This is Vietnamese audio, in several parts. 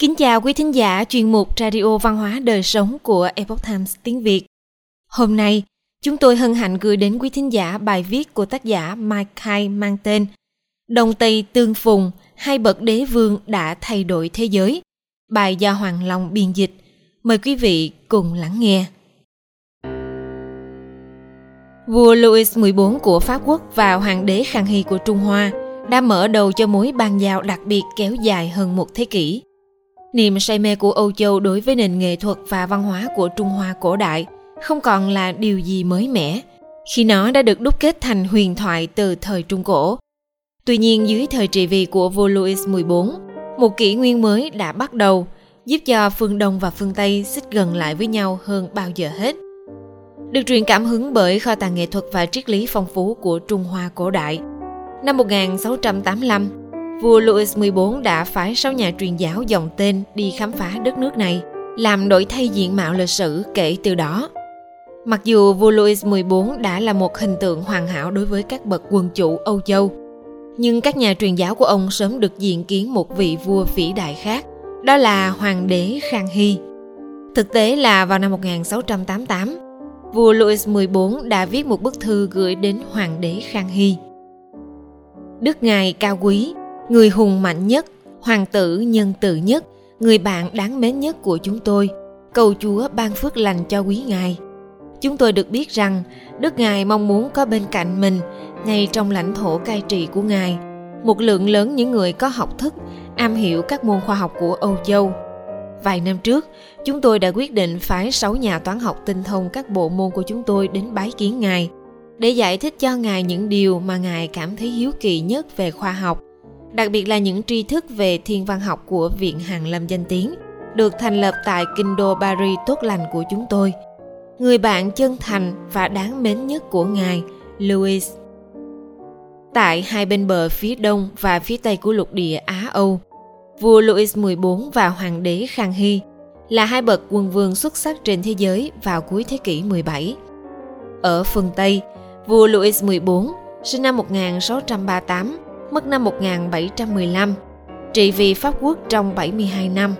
Kính chào quý thính giả chuyên mục Radio Văn hóa Đời Sống của Epoch Times Tiếng Việt. Hôm nay, chúng tôi hân hạnh gửi đến quý thính giả bài viết của tác giả Mike High mang tên Đông Tây Tương Phùng, hai bậc đế vương đã thay đổi thế giới. Bài do Hoàng Long biên dịch. Mời quý vị cùng lắng nghe. Vua Louis XIV của Pháp quốc và Hoàng đế Khang Hy của Trung Hoa đã mở đầu cho mối bàn giao đặc biệt kéo dài hơn một thế kỷ. Niềm say mê của Âu Châu đối với nền nghệ thuật và văn hóa của Trung Hoa cổ đại không còn là điều gì mới mẻ, khi nó đã được đúc kết thành huyền thoại từ thời Trung Cổ. Tuy nhiên, dưới thời trị vì của vua Louis XIV, một kỷ nguyên mới đã bắt đầu, giúp cho phương Đông và phương Tây xích gần lại với nhau hơn bao giờ hết. Được truyền cảm hứng bởi kho tàng nghệ thuật và triết lý phong phú của Trung Hoa cổ đại, năm 1685, vua Louis XIV đã phái 6 nhà truyền giáo dòng tên đi khám phá đất nước này, làm đổi thay diện mạo lịch sử kể từ đó. Mặc dù vua Louis XIV đã là một hình tượng hoàn hảo đối với các bậc quân chủ Âu Châu, nhưng các nhà truyền giáo của ông sớm được diện kiến một vị vua vĩ đại khác, đó là Hoàng đế Khang Hy. Thực tế là vào năm 1688, vua Louis XIV đã viết một bức thư gửi đến Hoàng đế Khang Hy. Đức ngài cao quý, người hùng mạnh nhất, hoàng tử nhân từ nhất, người bạn đáng mến nhất của chúng tôi, cầu Chúa ban phước lành cho quý ngài. Chúng tôi được biết rằng Đức ngài mong muốn có bên cạnh mình, ngay trong lãnh thổ cai trị của ngài, một lượng lớn những người có học thức, am hiểu các môn khoa học của Âu Châu. Vài năm trước, chúng tôi đã quyết định phái 6 nhà toán học tinh thông các bộ môn của chúng tôi đến bái kiến ngài, để giải thích cho ngài những điều mà ngài cảm thấy hiếu kỳ nhất về khoa học, đặc biệt là những tri thức về thiên văn học của Viện Hàn Lâm danh tiếng, được thành lập tại kinh đô Paris tốt lành của chúng tôi. Người bạn chân thành và đáng mến nhất của ngài, Louis. Tại hai bên bờ phía đông và phía tây của lục địa Á-Âu, vua Louis XIV và Hoàng đế Khang Hy là hai bậc quân vương xuất sắc trên thế giới vào cuối thế kỷ 17. Ở phương Tây, vua Louis XIV, sinh năm 1638, mất năm 1715, trị vì Pháp quốc trong 72 năm.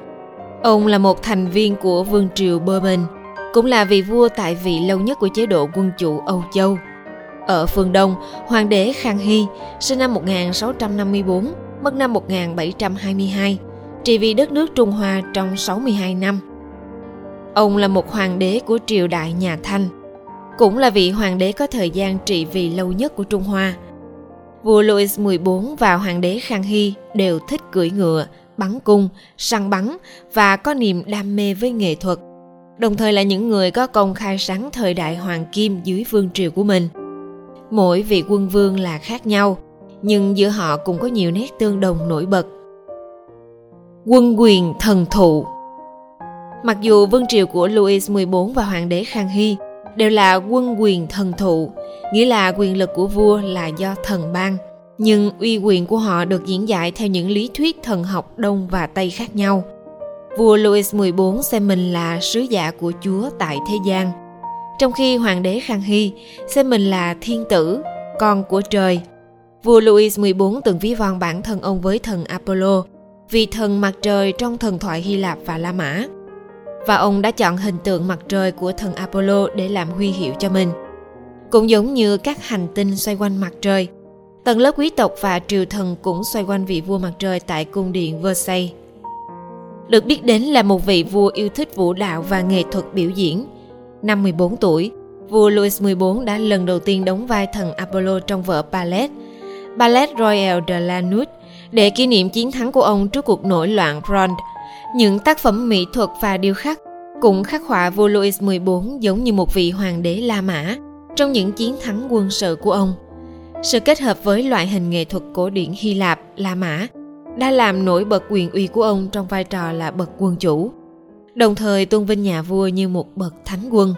Ông là một thành viên của vương triều Bourbon, cũng là vị vua tại vị lâu nhất của chế độ quân chủ Âu Châu. Ở phương Đông, Hoàng đế Khang Hy, sinh năm 1654, mất năm 1722, trị vì đất nước Trung Hoa trong 62 năm. Ông là một hoàng đế của triều đại nhà Thanh, cũng là vị hoàng đế có thời gian trị vì lâu nhất của Trung Hoa. Vua Louis XIV và Hoàng đế Khang Hy đều thích cưỡi ngựa, bắn cung, săn bắn và có niềm đam mê với nghệ thuật, đồng thời là những người có công khai sáng thời đại Hoàng Kim dưới vương triều của mình. Mỗi vị quân vương là khác nhau, nhưng giữa họ cũng có nhiều nét tương đồng nổi bật. Quân quyền thần thụ. Mặc dù vương triều của Louis XIV và Hoàng đế Khang Hy đều là quân quyền thần thụ, nghĩa là quyền lực của vua là do thần ban, nhưng uy quyền của họ được diễn giải theo những lý thuyết thần học Đông và Tây khác nhau. Vua Louis XIV xem mình là sứ giả của Chúa tại thế gian, trong khi Hoàng đế Khang Hy xem mình là thiên tử, con của trời. Vua Louis XIV từng ví von bản thân ông với thần Apollo, vì thần mặt trời trong thần thoại Hy Lạp và La Mã, và ông đã chọn hình tượng mặt trời của thần Apollo để làm huy hiệu cho mình. Cũng giống như các hành tinh xoay quanh mặt trời, tầng lớp quý tộc và triều thần cũng xoay quanh vị vua mặt trời tại cung điện Versailles. Được biết đến là một vị vua yêu thích vũ đạo và nghệ thuật biểu diễn. Năm 14 tuổi, vua Louis XIV đã lần đầu tiên đóng vai thần Apollo trong vở Ballet Royal de la Nuit để kỷ niệm chiến thắng của ông trước cuộc nổi loạn Fronde. Những tác phẩm mỹ thuật và điêu khắc cũng khắc họa vua Louis XIV giống như một vị hoàng đế La Mã trong những chiến thắng quân sự của ông. Sự kết hợp với loại hình nghệ thuật cổ điển Hy Lạp, La Mã đã làm nổi bật quyền uy của ông trong vai trò là bậc quân chủ, đồng thời tôn vinh nhà vua như một bậc thánh quân.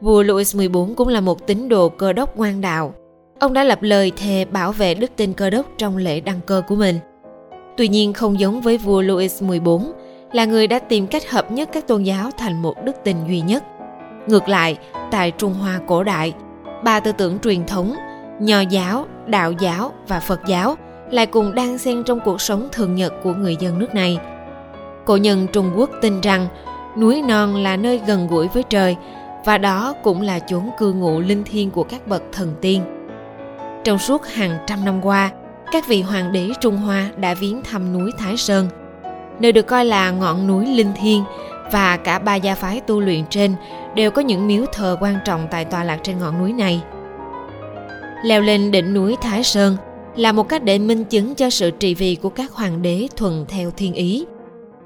Vua Louis XIV cũng là một tín đồ Cơ đốc ngoan đạo. Ông đã lập lời thề bảo vệ đức tin Cơ đốc trong lễ đăng cơ của mình. Tuy nhiên, không giống với vua Louis XIV, là người đã tìm cách hợp nhất các tôn giáo thành một đức tin duy nhất. Ngược lại, tại Trung Hoa cổ đại, ba tư tưởng truyền thống, Nho giáo, Đạo giáo và Phật giáo lại cùng đan xen trong cuộc sống thường nhật của người dân nước này. Cổ nhân Trung Quốc tin rằng núi non là nơi gần gũi với trời và đó cũng là chốn cư ngụ linh thiêng của các bậc thần tiên. Trong suốt hàng trăm năm qua, các vị hoàng đế Trung Hoa đã viếng thăm núi Thái Sơn, nơi được coi là ngọn núi linh thiêng, và cả ba gia phái tu luyện trên đều có những miếu thờ quan trọng tại tọa lạc trên ngọn núi này. Leo lên đỉnh núi Thái Sơn là một cách để minh chứng cho sự trị vì của các hoàng đế thuận theo thiên ý.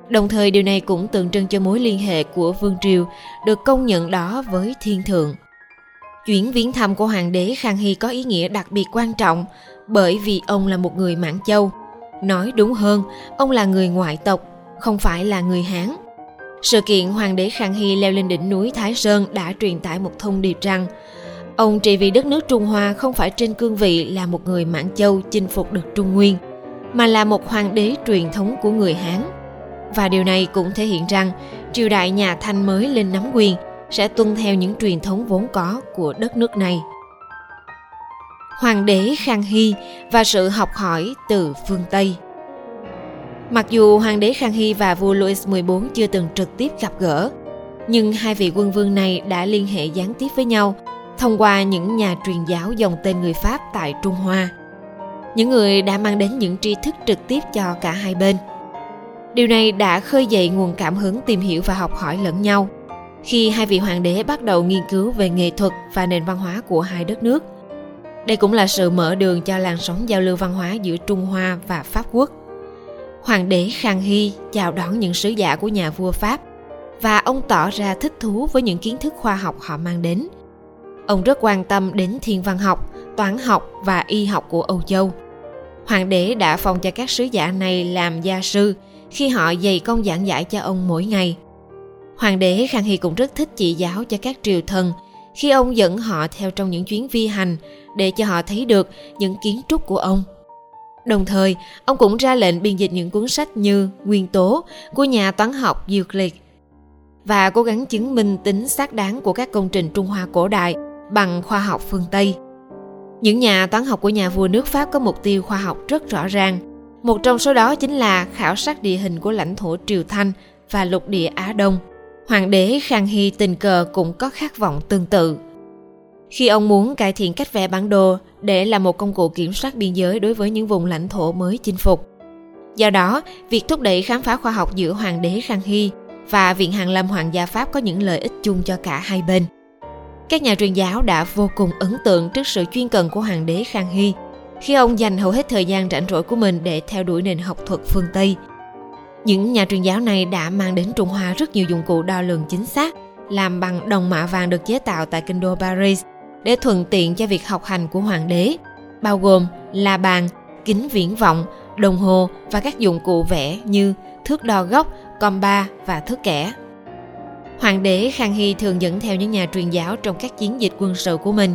Đồng thời điều này cũng tượng trưng cho mối liên hệ của vương triều được công nhận đó với thiên thượng. Chuyến viếng thăm của hoàng đế Khang Hy có ý nghĩa đặc biệt quan trọng bởi vì ông là một người Mãn Châu. Nói đúng hơn, ông là người ngoại tộc, không phải là người Hán. Sự kiện hoàng đế Khang Hy leo lên đỉnh núi Thái Sơn đã truyền tải một thông điệp rằng ông trị vì đất nước Trung Hoa không phải trên cương vị là một người Mãn Châu chinh phục được Trung Nguyên, mà là một hoàng đế truyền thống của người Hán. Và điều này cũng thể hiện rằng triều đại nhà Thanh mới lên nắm quyền sẽ tuân theo những truyền thống vốn có của đất nước này. Hoàng đế Khang Hy và sự học hỏi từ phương Tây. Mặc dù hoàng đế Khang Hy và vua Louis XIV chưa từng trực tiếp gặp gỡ, nhưng hai vị quân vương này đã liên hệ gián tiếp với nhau thông qua những nhà truyền giáo dòng tên người Pháp tại Trung Hoa, những người đã mang đến những tri thức trực tiếp cho cả hai bên. Điều này đã khơi dậy nguồn cảm hứng tìm hiểu và học hỏi lẫn nhau, khi hai vị hoàng đế bắt đầu nghiên cứu về nghệ thuật và nền văn hóa của hai đất nước. Đây cũng là sự mở đường cho làn sóng giao lưu văn hóa giữa Trung Hoa và Pháp quốc. Hoàng đế Khang Hy chào đón những sứ giả của nhà vua Pháp và ông tỏ ra thích thú với những kiến thức khoa học họ mang đến. Ông rất quan tâm đến thiên văn học, toán học và y học của Âu Châu. Hoàng đế đã phong cho các sứ giả này làm gia sư khi họ dày công giảng giải cho ông mỗi ngày. Hoàng đế Khang Hy cũng rất thích chỉ giáo cho các triều thần khi ông dẫn họ theo trong những chuyến vi hành để cho họ thấy được những kiến trúc của ông. Đồng thời, ông cũng ra lệnh biên dịch những cuốn sách như Nguyên tố của nhà toán học Euclid và cố gắng chứng minh tính xác đáng của các công trình Trung Hoa cổ đại bằng khoa học phương Tây. Những nhà toán học của nhà vua nước Pháp có mục tiêu khoa học rất rõ ràng. Một trong số đó chính là khảo sát địa hình của lãnh thổ triều Thanh và lục địa Á Đông. Hoàng đế Khang Hy tình cờ cũng có khát vọng tương tự. Khi ông muốn cải thiện cách vẽ bản đồ để làm một công cụ kiểm soát biên giới đối với những vùng lãnh thổ mới chinh phục. Do đó, việc thúc đẩy khám phá khoa học giữa hoàng đế Khang Hy và Viện Hàn Lâm Hoàng gia Pháp có những lợi ích chung cho cả hai bên. Các nhà truyền giáo đã vô cùng ấn tượng trước sự chuyên cần của hoàng đế Khang Hy khi ông dành hầu hết thời gian rảnh rỗi của mình để theo đuổi nền học thuật phương Tây. Những nhà truyền giáo này đã mang đến Trung Hoa rất nhiều dụng cụ đo lường chính xác làm bằng đồng mạ vàng được chế tạo tại kinh đô Paris để thuận tiện cho việc học hành của hoàng đế, bao gồm la bàn, kính viễn vọng, đồng hồ và các dụng cụ vẽ như thước đo góc, compa và thước kẻ. Hoàng đế Khang Hy thường dẫn theo những nhà truyền giáo trong các chiến dịch quân sự của mình.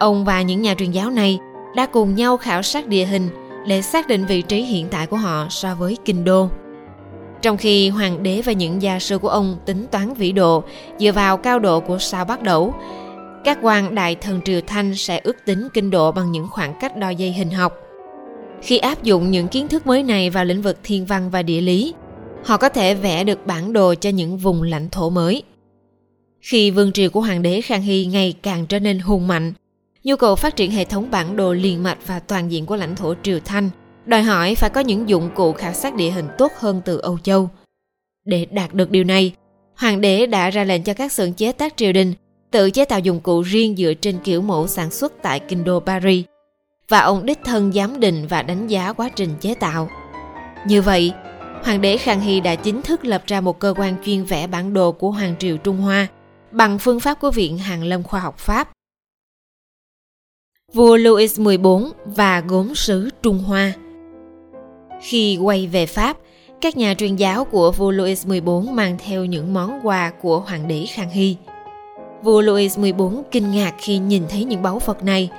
Ông và những nhà truyền giáo này đã cùng nhau khảo sát địa hình để xác định vị trí hiện tại của họ so với kinh đô. Trong khi hoàng đế và những gia sư của ông tính toán vĩ độ dựa vào cao độ của sao Bắc Đẩu, các quan đại thần triều Thanh sẽ ước tính kinh độ bằng những khoảng cách đo dây hình học. Khi áp dụng những kiến thức mới này vào lĩnh vực thiên văn và địa lý, họ có thể vẽ được bản đồ cho những vùng lãnh thổ mới. Khi vương triều của hoàng đế Khang Hy ngày càng trở nên hùng mạnh, nhu cầu phát triển hệ thống bản đồ liền mạch và toàn diện của lãnh thổ triều Thanh đòi hỏi phải có những dụng cụ khảo sát địa hình tốt hơn từ Âu Châu. Để đạt được điều này, hoàng đế đã ra lệnh cho các xưởng chế tác triều đình tự chế tạo dụng cụ riêng dựa trên kiểu mẫu sản xuất tại kinh đô Paris, và ông đích thân giám định và đánh giá quá trình chế tạo. Như vậy, hoàng đế Khang Hy đã chính thức lập ra một cơ quan chuyên vẽ bản đồ của hoàng triều Trung Hoa bằng phương pháp của Viện Hàn Lâm Khoa học Pháp. Vua Louis XIV và gốm sứ Trung Hoa. Khi quay về Pháp, các nhà truyền giáo của vua Louis XIV mang theo những món quà của hoàng đế Khang Hy. Vua Louis XIV kinh ngạc khi nhìn thấy những báu vật này.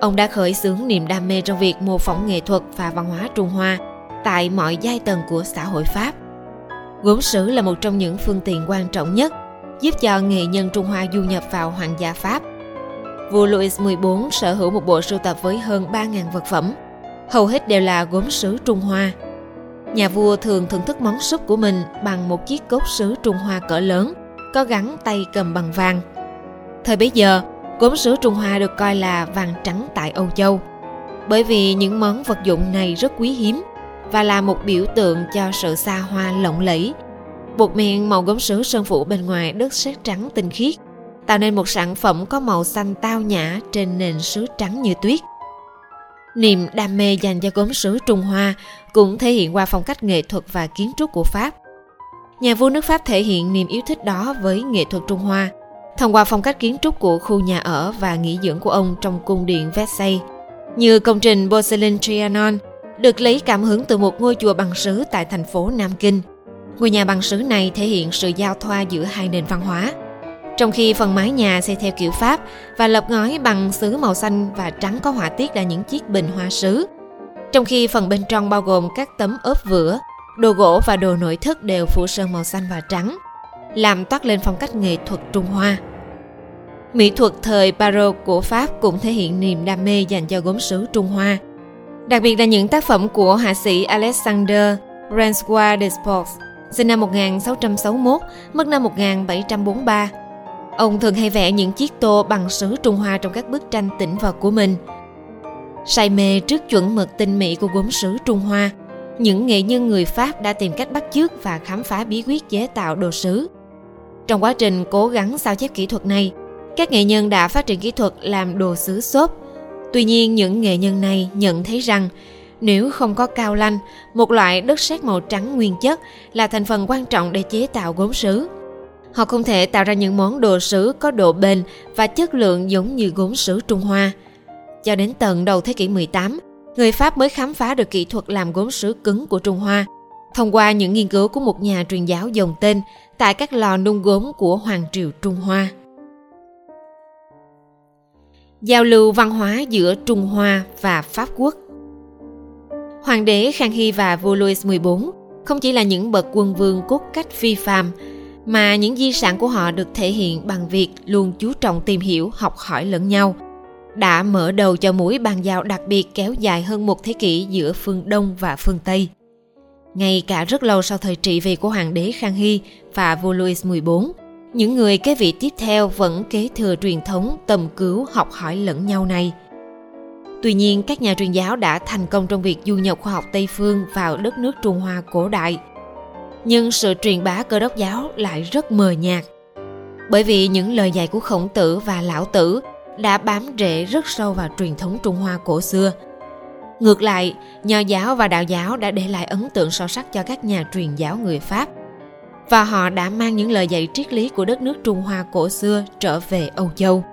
Ông đã khởi xướng niềm đam mê trong việc mô phỏng nghệ thuật và văn hóa Trung Hoa tại mọi giai tầng của xã hội Pháp. Gốm sứ là một trong những phương tiện quan trọng nhất giúp cho nghệ nhân Trung Hoa du nhập vào hoàng gia Pháp. Vua Louis XIV sở hữu một bộ sưu tập với hơn 3.000 vật phẩm, hầu hết đều là gốm sứ Trung Hoa. Nhà vua thường thưởng thức món súp của mình bằng một chiếc cốc sứ Trung Hoa cỡ lớn, có gắn tay cầm bằng vàng. Thời bấy giờ, gốm sứ Trung Hoa được coi là vàng trắng tại Âu Châu, bởi vì những món vật dụng này rất quý hiếm và là một biểu tượng cho sự xa hoa lộng lẫy. Bột miệng màu gốm sứ sơn phủ bên ngoài đất sét trắng tinh khiết, tạo nên một sản phẩm có màu xanh tao nhã trên nền sứ trắng như tuyết. Niềm đam mê dành cho gốm sứ Trung Hoa cũng thể hiện qua phong cách nghệ thuật và kiến trúc của Pháp. Nhà vua nước Pháp thể hiện niềm yêu thích đó với nghệ thuật Trung Hoa thông qua phong cách kiến trúc của khu nhà ở và nghỉ dưỡng của ông trong cung điện Versailles, như công trình Porcelain Trianon được lấy cảm hứng từ một ngôi chùa bằng sứ tại thành phố Nam Kinh. Ngôi nhà bằng sứ này thể hiện sự giao thoa giữa hai nền văn hóa. Trong khi phần mái nhà xây theo kiểu Pháp và lợp ngói bằng sứ màu xanh và trắng có họa tiết là những chiếc bình hoa sứ, trong khi phần bên trong bao gồm các tấm ốp vữa, đồ gỗ và đồ nội thất đều phủ sơn màu xanh và trắng, làm toát lên phong cách nghệ thuật Trung Hoa. Mỹ thuật thời Baroque của Pháp cũng thể hiện niềm đam mê dành cho gốm sứ Trung Hoa, đặc biệt là những tác phẩm của họa sĩ Alexander Desports, sinh năm 1661, mất năm 1743. Ông thường hay vẽ những chiếc tô bằng sứ Trung Hoa trong các bức tranh tĩnh vật của mình. Say mê trước chuẩn mực tinh mỹ của gốm sứ Trung Hoa, những nghệ nhân người Pháp đã tìm cách bắt chước và khám phá bí quyết chế tạo đồ sứ. Trong quá trình cố gắng sao chép kỹ thuật này, các nghệ nhân đã phát triển kỹ thuật làm đồ sứ xốp. Tuy nhiên, những nghệ nhân này nhận thấy rằng nếu không có cao lanh, một loại đất sét màu trắng nguyên chất là thành phần quan trọng để chế tạo gốm sứ, họ không thể tạo ra những món đồ sứ có độ bền và chất lượng giống như gốm sứ Trung Hoa. Cho đến tận đầu thế kỷ 18, người Pháp mới khám phá được kỹ thuật làm gốm sứ cứng của Trung Hoa thông qua những nghiên cứu của một nhà truyền giáo dòng tên tại các lò nung gốm của Hoàng triều Trung Hoa. Giao lưu văn hóa giữa Trung Hoa và Pháp quốc. Hoàng đế Khang Hy và vua Louis XIV không chỉ là những bậc quân vương cốt cách phi phàm, mà những di sản của họ được thể hiện bằng việc luôn chú trọng tìm hiểu, học hỏi lẫn nhau, đã mở đầu cho mối bàn giao đặc biệt kéo dài hơn một thế kỷ giữa phương Đông và phương Tây. Ngay cả rất lâu sau thời trị vì của hoàng đế Khang Hy và vua Louis XIV, những người kế vị tiếp theo vẫn kế thừa truyền thống tầm cứu học hỏi lẫn nhau này. Tuy nhiên, các nhà truyền giáo đã thành công trong việc du nhập khoa học Tây phương vào đất nước Trung Hoa cổ đại. Nhưng sự truyền bá Cơ đốc giáo lại rất mờ nhạt, bởi vì những lời dạy của Khổng Tử và Lão Tử đã bám rễ rất sâu vào truyền thống Trung Hoa cổ xưa. Ngược lại, Nho giáo và Đạo giáo đã để lại ấn tượng sâu sắc cho các nhà truyền giáo người Pháp, và họ đã mang những lời dạy triết lý của đất nước Trung Hoa cổ xưa trở về Âu Châu.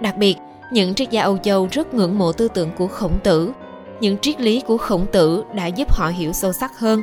Đặc biệt, những triết gia Âu Châu rất ngưỡng mộ tư tưởng của Khổng Tử. Những triết lý của Khổng Tử đã giúp họ hiểu sâu sắc hơn